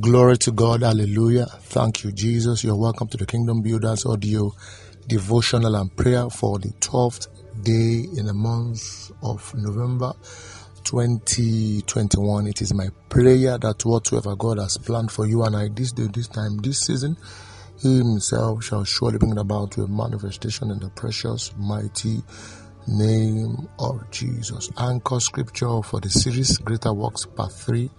Glory to God. Hallelujah. Thank you, Jesus. You're welcome to the Kingdom Builders Audio Devotional and Prayer for the 12th day in the month of November 2021. It is my prayer that whatsoever God has planned for you and I this day, this time, this season, He Himself shall surely bring it about to a manifestation in the precious, mighty name of Jesus. Anchor scripture for the series Greater Works Part 3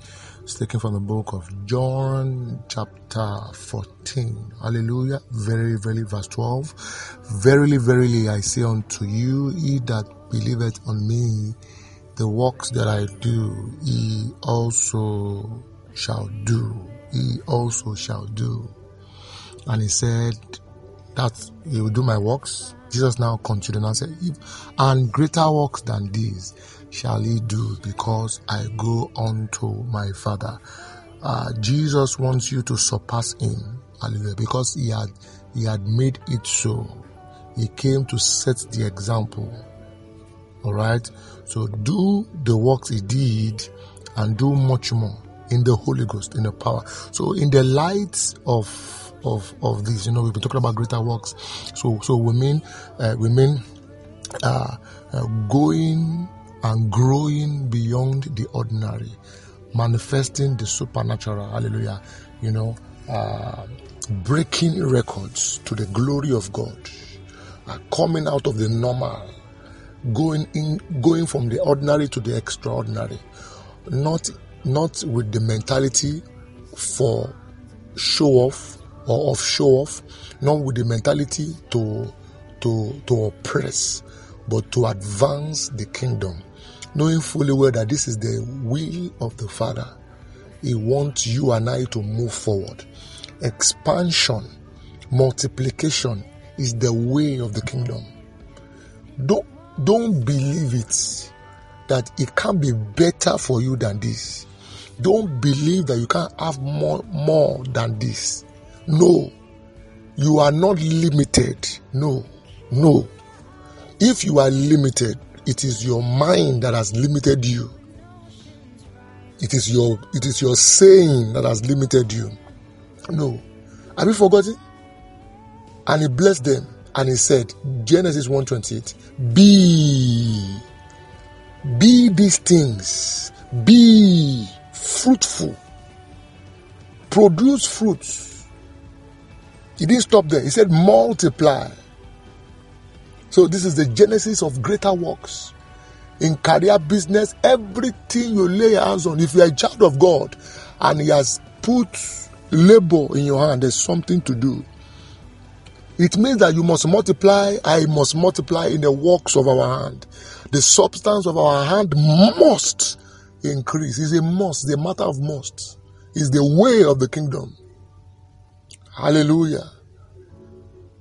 is taken from the book of John chapter 14. Hallelujah. Verily, verse 12. Verily, I say unto you, he that believeth on me, the works that I do, he also shall do. And he said that he will do my works. Jesus now continued and said, and greater works than these shall he do, because I go unto my Father. Jesus wants you to surpass him, hallelujah, because he had made it so. He came to set the example. All right? So do the works he did and do much more in the Holy Ghost, in the power. So in the light of this, we've been talking about greater works. So we mean going and growing beyond the ordinary, manifesting the supernatural. Hallelujah. Breaking records to the glory of God, coming out of the normal, going from the ordinary to the extraordinary, not with the mentality for show off, not with the mentality to oppress, but to advance the kingdom, knowing fully well that this is the will of the Father. He wants you and I to move forward. Expansion, multiplication is the way of the kingdom. Don't believe it that it can be better for you than this. Don't believe that you can't have more than this. No, you are not limited. No. If you are limited, it is your mind that has limited you. It is your saying that has limited you. No. Have you forgotten? And he blessed them and he said, Genesis 1:28, be these things, be fruitful, produce fruits. He didn't stop there. He said, multiply. So this is the genesis of greater works. In career, business, everything you lay your hands on, if you are a child of God and He has put labor in your hand, there's something to do. It means that you must multiply. I must multiply in the works of our hand. The substance of our hand must increase. It's a must. The matter of must. It's the way of the kingdom. Hallelujah.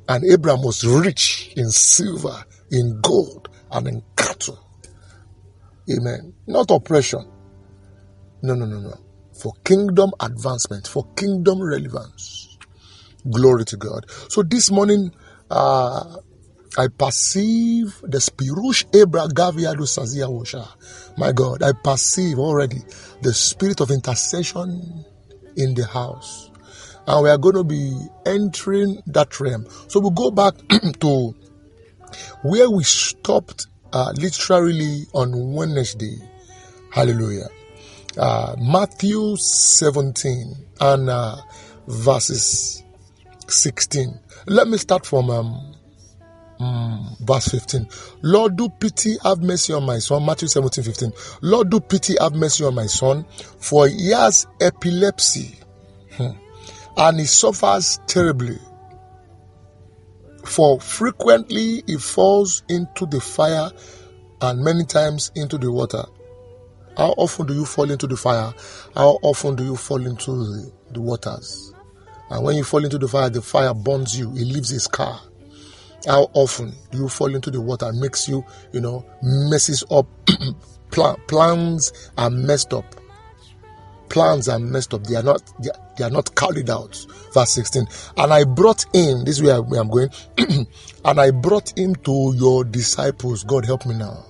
And Abraham was rich in silver, in gold, and in cattle. Amen. Not oppression. No. For kingdom advancement, for kingdom relevance. Glory to God. So this morning, I perceive the Spirush Ebra Gaviado Sazia Wosha. My God, I perceive already the spirit of intercession in the house. And we are going to be entering that realm. So we'll go back to where we stopped literally on Wednesday. Hallelujah. Matthew 17 and verses 16. Let me start from verse 15. Lord, do pity, have mercy on my son. Matthew 17:15. Lord, do pity, have mercy on my son, for he has epilepsy. And he suffers terribly, for frequently he falls into the fire and many times into the water. How often do you fall into the fire? How often do you fall into the waters? And when you fall into the fire burns you. It leaves a scar. How often do you fall into the water? It makes you, messes up. Plans are messed up. Plans are messed up. They are not carried out. Verse 16. And I brought him, this is where I'm going, and I brought him to your disciples. God help me now.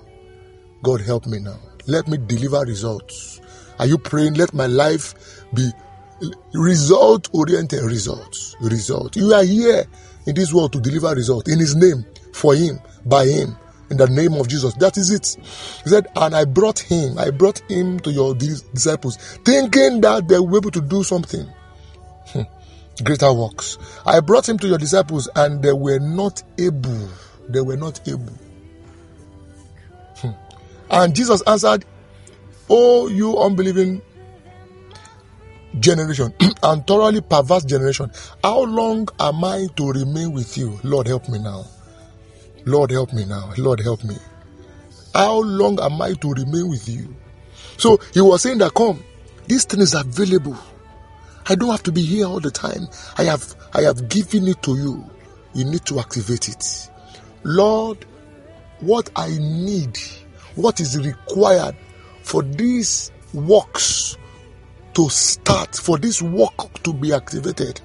Let me deliver results. Are you praying? Let my life be Result-oriented results. Result. You are here in this world to deliver result in His name, for Him, by Him, in the name of Jesus. That is it. He said, and I brought him to your disciples, thinking that they were able to do something. Greater works. I brought him to your disciples, and they were not able. They were not able. And Jesus answered, "Oh, you unbelieving generation and thoroughly perverse generation, how long am I to remain with you?" Lord, help me now. Lord, help me now. Lord, help me. How long am I to remain with you? So he was saying that, come, this thing is available. I don't have to be here all the time. I have given it to you. You need to activate it. Lord, what I need, what is required for these works to start, for this work to be activated,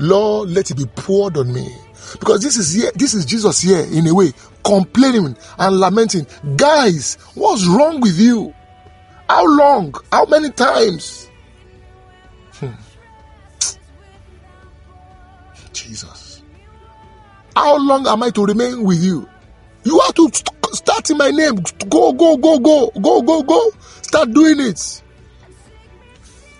Lord, let it be poured on me. Because this is Jesus here, in a way, complaining and lamenting. Guys, what's wrong with you? How long? How many times? Jesus. How long am I to remain with you? You have to start in my name. Go. Start doing it.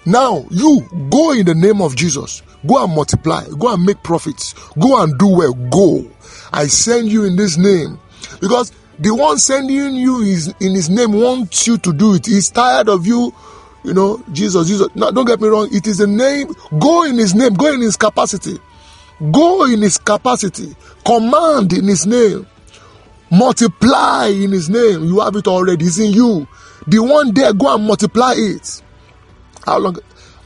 Now, you go in the name of Jesus. Go and multiply. Go and make profits. Go and do well. Go. I send you in this name. Because the one sending you is in his name wants you to do it. He's tired of you. You know, Jesus. No, don't get me wrong. It is the name. Go in his name. Go in his capacity. Go in his capacity. Command in his name. Multiply in his name. You have it already. It's in you. The one there, go and multiply it.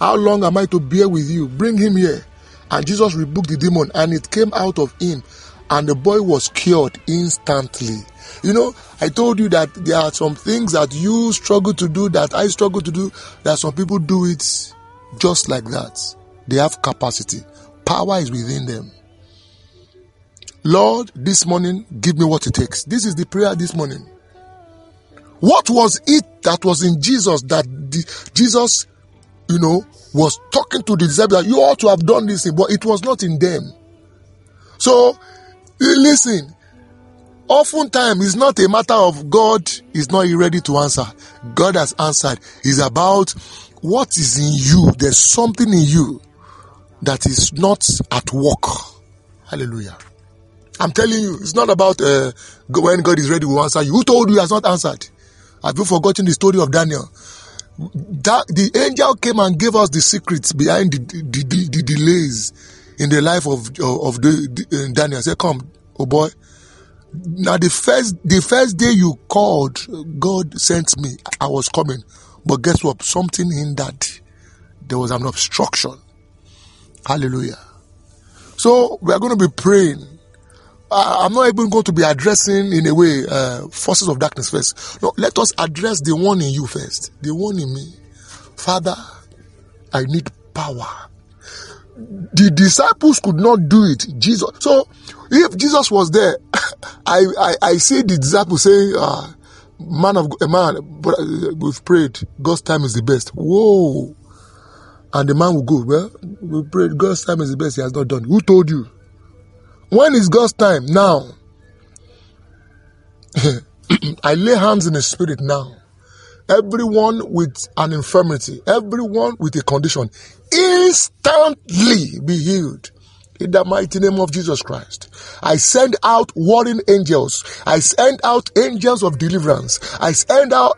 How long am I to bear with you? Bring him here. And Jesus rebuked the demon, and it came out of him, and the boy was cured instantly. You know, I told you that there are some things that you struggle to do, that I struggle to do, that some people do it just like that. They have capacity. Power is within them. Lord, this morning, give me what it takes. This is the prayer this morning. What was it that was in Jesus that Jesus, you know, was talking to the disciples? You ought to have done this thing, but it was not in them. So, listen. Oftentimes, it's not a matter of God is not ready to answer. God has answered. It's about what is in you. There's something in you that is not at work. Hallelujah. I'm telling you, it's not about when God is ready to answer you. Who told you he has not answered? Have you forgotten the story of Daniel? That the angel came and gave us the secrets behind the delays in the life of Daniel. He said, come, oh boy. Now the first day you called, God sent me. I was coming. But guess what? Something in that, there was an obstruction. Hallelujah. So we are going to be praying. I'm not even going to be addressing, in a way, forces of darkness first. No, let us address the one in you first. The one in me. Father, I need power. The disciples could not do it. Jesus. So, if Jesus was there, I see the disciples saying, man, we've prayed. God's time is the best. Whoa. And the man will go, well, we prayed. God's time is the best. He has not done. Who told you? When is God's time? Now. I lay hands in the spirit now. Everyone with an infirmity, everyone with a condition, instantly be healed. In the mighty name of Jesus Christ. I send out warring angels. I send out angels of deliverance. I send out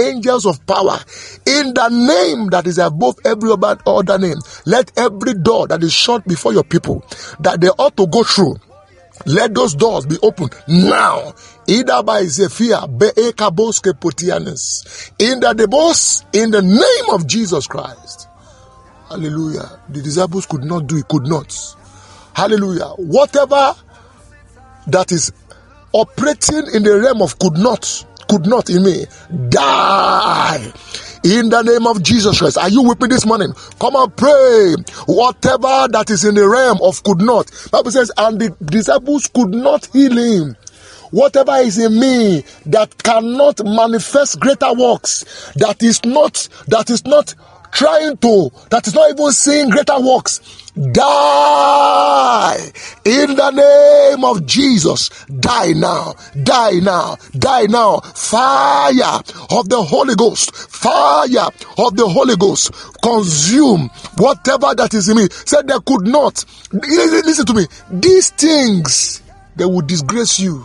angels of power. In the name that is above every other name, let every door that is shut before your people, that they ought to go through, let those doors be opened now. Either by Zephia, Beekaboske Potianes. In the debos, in the name of Jesus Christ. Hallelujah. The disciples could not do it, could not. Hallelujah. Whatever that is operating in the realm of could not in me, die. In the name of Jesus Christ. Are you with me this morning? Come and pray. Whatever that is in the realm of could not. Bible says, and the disciples could not heal him. Whatever is in me that cannot manifest greater works, that is not trying to, that is not even seeing greater works, die in the name of Jesus. Die now, die now, die now. Fire of the Holy Ghost, fire of the Holy Ghost, consume whatever that is in me. Said they could not. Listen to me, these things, they will disgrace you.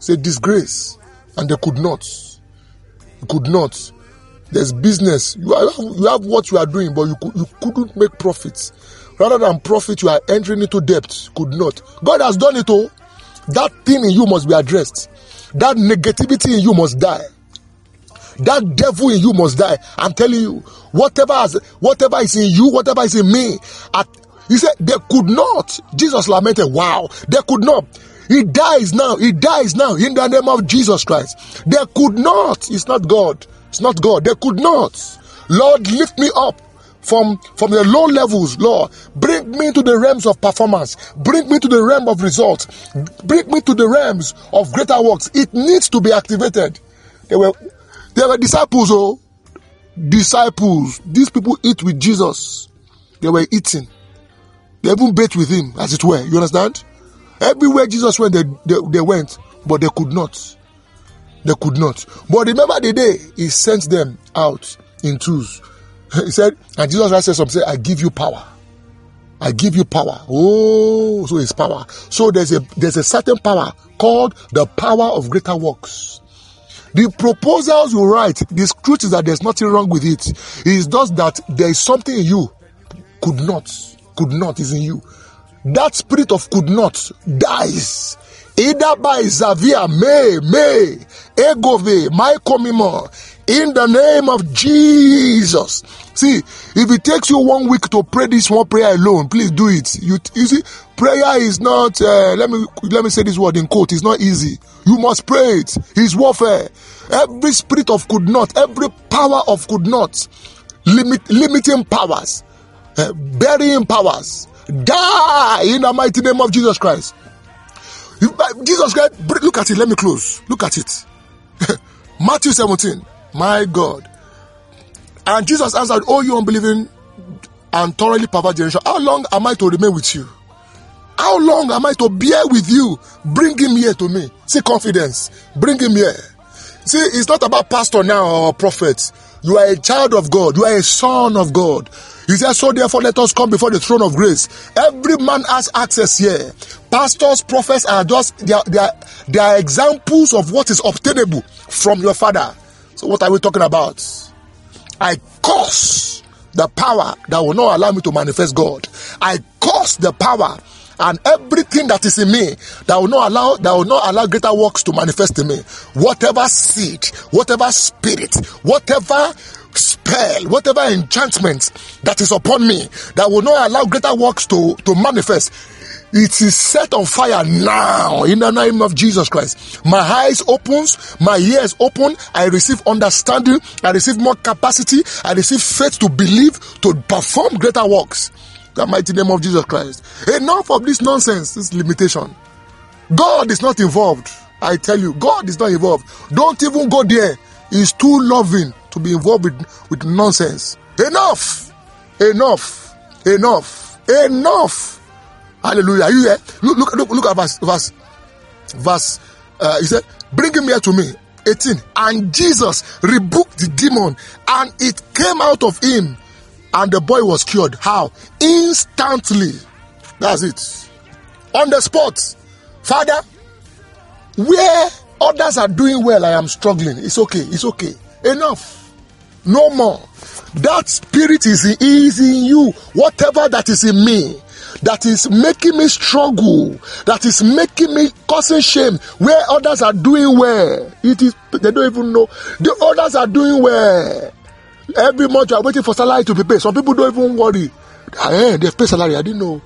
Say disgrace, and they could not. Could not. There's business. You have what you are doing, but you couldn't make profits. Rather than profit, you are entering into debt. Could not. God has done it all. That thing in you must be addressed. That negativity in you must die. That devil in you must die. I'm telling you, whatever is in you, whatever is in me, he said they could not. Jesus lamented, wow, they could not. He dies now in the name of Jesus Christ. They could not. It's not God. It's not God. They could not. Lord, lift me up from the low levels, Lord. Bring me to the realms of performance. Bring me to the realm of results. Bring me to the realms of greater works. It needs to be activated. They were disciples, oh. Disciples. These people eat with Jesus. They were eating. They even bathed with him, as it were. You understand? Everywhere Jesus went, they went, but they could not. They could not. But remember the day he sent them out in twos. He said, and Jesus Christ said something, I give you power. I give you power. Oh, so it's power. So there's a certain power called the power of greater works. The proposals you write, the truth is that there's nothing wrong with it. It's just that there is something in you could not is in you. That spirit of could not dies. Either by Xavier, May, Egove, my commitment, in the name of Jesus. See, if it takes you 1 week to pray this one prayer alone, please do it. You see, prayer is not, let me say this word in quote, it's not easy. You must pray it. It's warfare. Every spirit of could not, every power of could not, limiting powers, burying powers, die in the mighty name of Jesus Christ. Jesus Christ, look at it. Let me close. Look at it. Matthew 17. My God. And Jesus answered, "Oh, you unbelieving and thoroughly perverse generation, how long am I to remain with you? How long am I to bear with you? Bring him here to me." See, confidence. Bring him here. See, it's not about pastor now or prophets. You are a child of God. You are a son of God. He said, so therefore let us come before the throne of grace. Every man has access here. Pastors, prophets are just, they are examples of what is obtainable from your father. So what are we talking about? I curse the power that will not allow me to manifest God. I curse the power and everything that is in me that will not allow greater works to manifest in me. Whatever seed, whatever spirit, whatever spell, whatever enchantment that is upon me that will not allow greater works to manifest, it is set on fire now in the name of Jesus Christ. My eyes opens, my ears open, I receive understanding, I receive more capacity, I receive faith to believe, to perform greater works. The mighty name of Jesus Christ. Enough of this nonsense, this limitation. God is not involved. I tell you, God is not involved. Don't even go there. He's too loving to be involved with nonsense. Enough! Enough! Enough! Enough! Hallelujah. Are you here? Look at verse. He said, bring him here to me. 18. And Jesus rebuked the demon, and it came out of him, and the boy was cured. How? Instantly. That's it. On the spot. Father, where others are doing well, I am struggling. It's okay. Enough. No more. That spirit is in you. Whatever that is in me, that is making me struggle, that is making me causing shame, where others are doing well. It is, they don't even know. The others are doing well. Every month you are waiting for salary to be paid. Some people don't even worry. They've paid salary. I didn't know.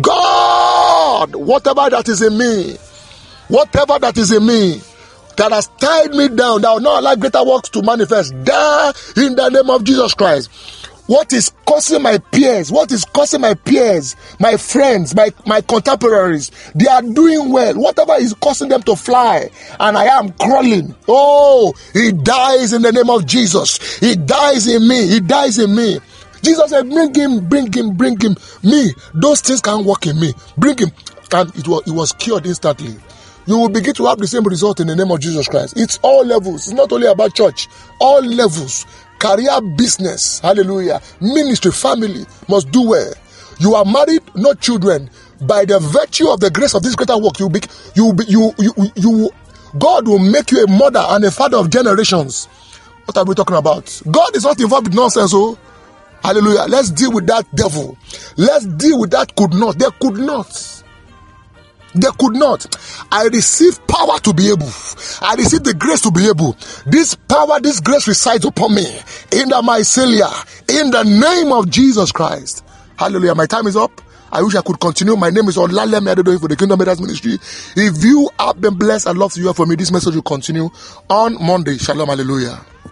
God, whatever that is in me, that has tied me down, that will not allow greater works to manifest, die in the name of Jesus Christ. What is causing my peers? What is causing my peers, my friends, my contemporaries? They are doing well. Whatever is causing them to fly, and I am crawling. Oh, it dies in the name of Jesus. It dies in me. It dies in me. Jesus said, bring him. Me, those things can't work in me. Bring him. And it was cured instantly. You will begin to have the same result in the name of Jesus Christ. It's all levels. It's not only about church. All levels. Career, business, hallelujah, ministry, family must do well. You are married, not children. By the virtue of the grace of this greater work, God will make you a mother and a father of generations. What are we talking about? God is not involved with nonsense, oh. Hallelujah. Let's deal with that devil. Let's deal with that could not. They could not. I receive power to be able. I receive the grace to be able. This power, this grace resides upon me. In the mycelia. In the name of Jesus Christ. Hallelujah. My time is up. I wish I could continue. My name is Olalemi Adedoyin for the Kingdom Builders Ministry. If you have been blessed and loved to hear from me, this message will continue on Monday. Shalom. Hallelujah.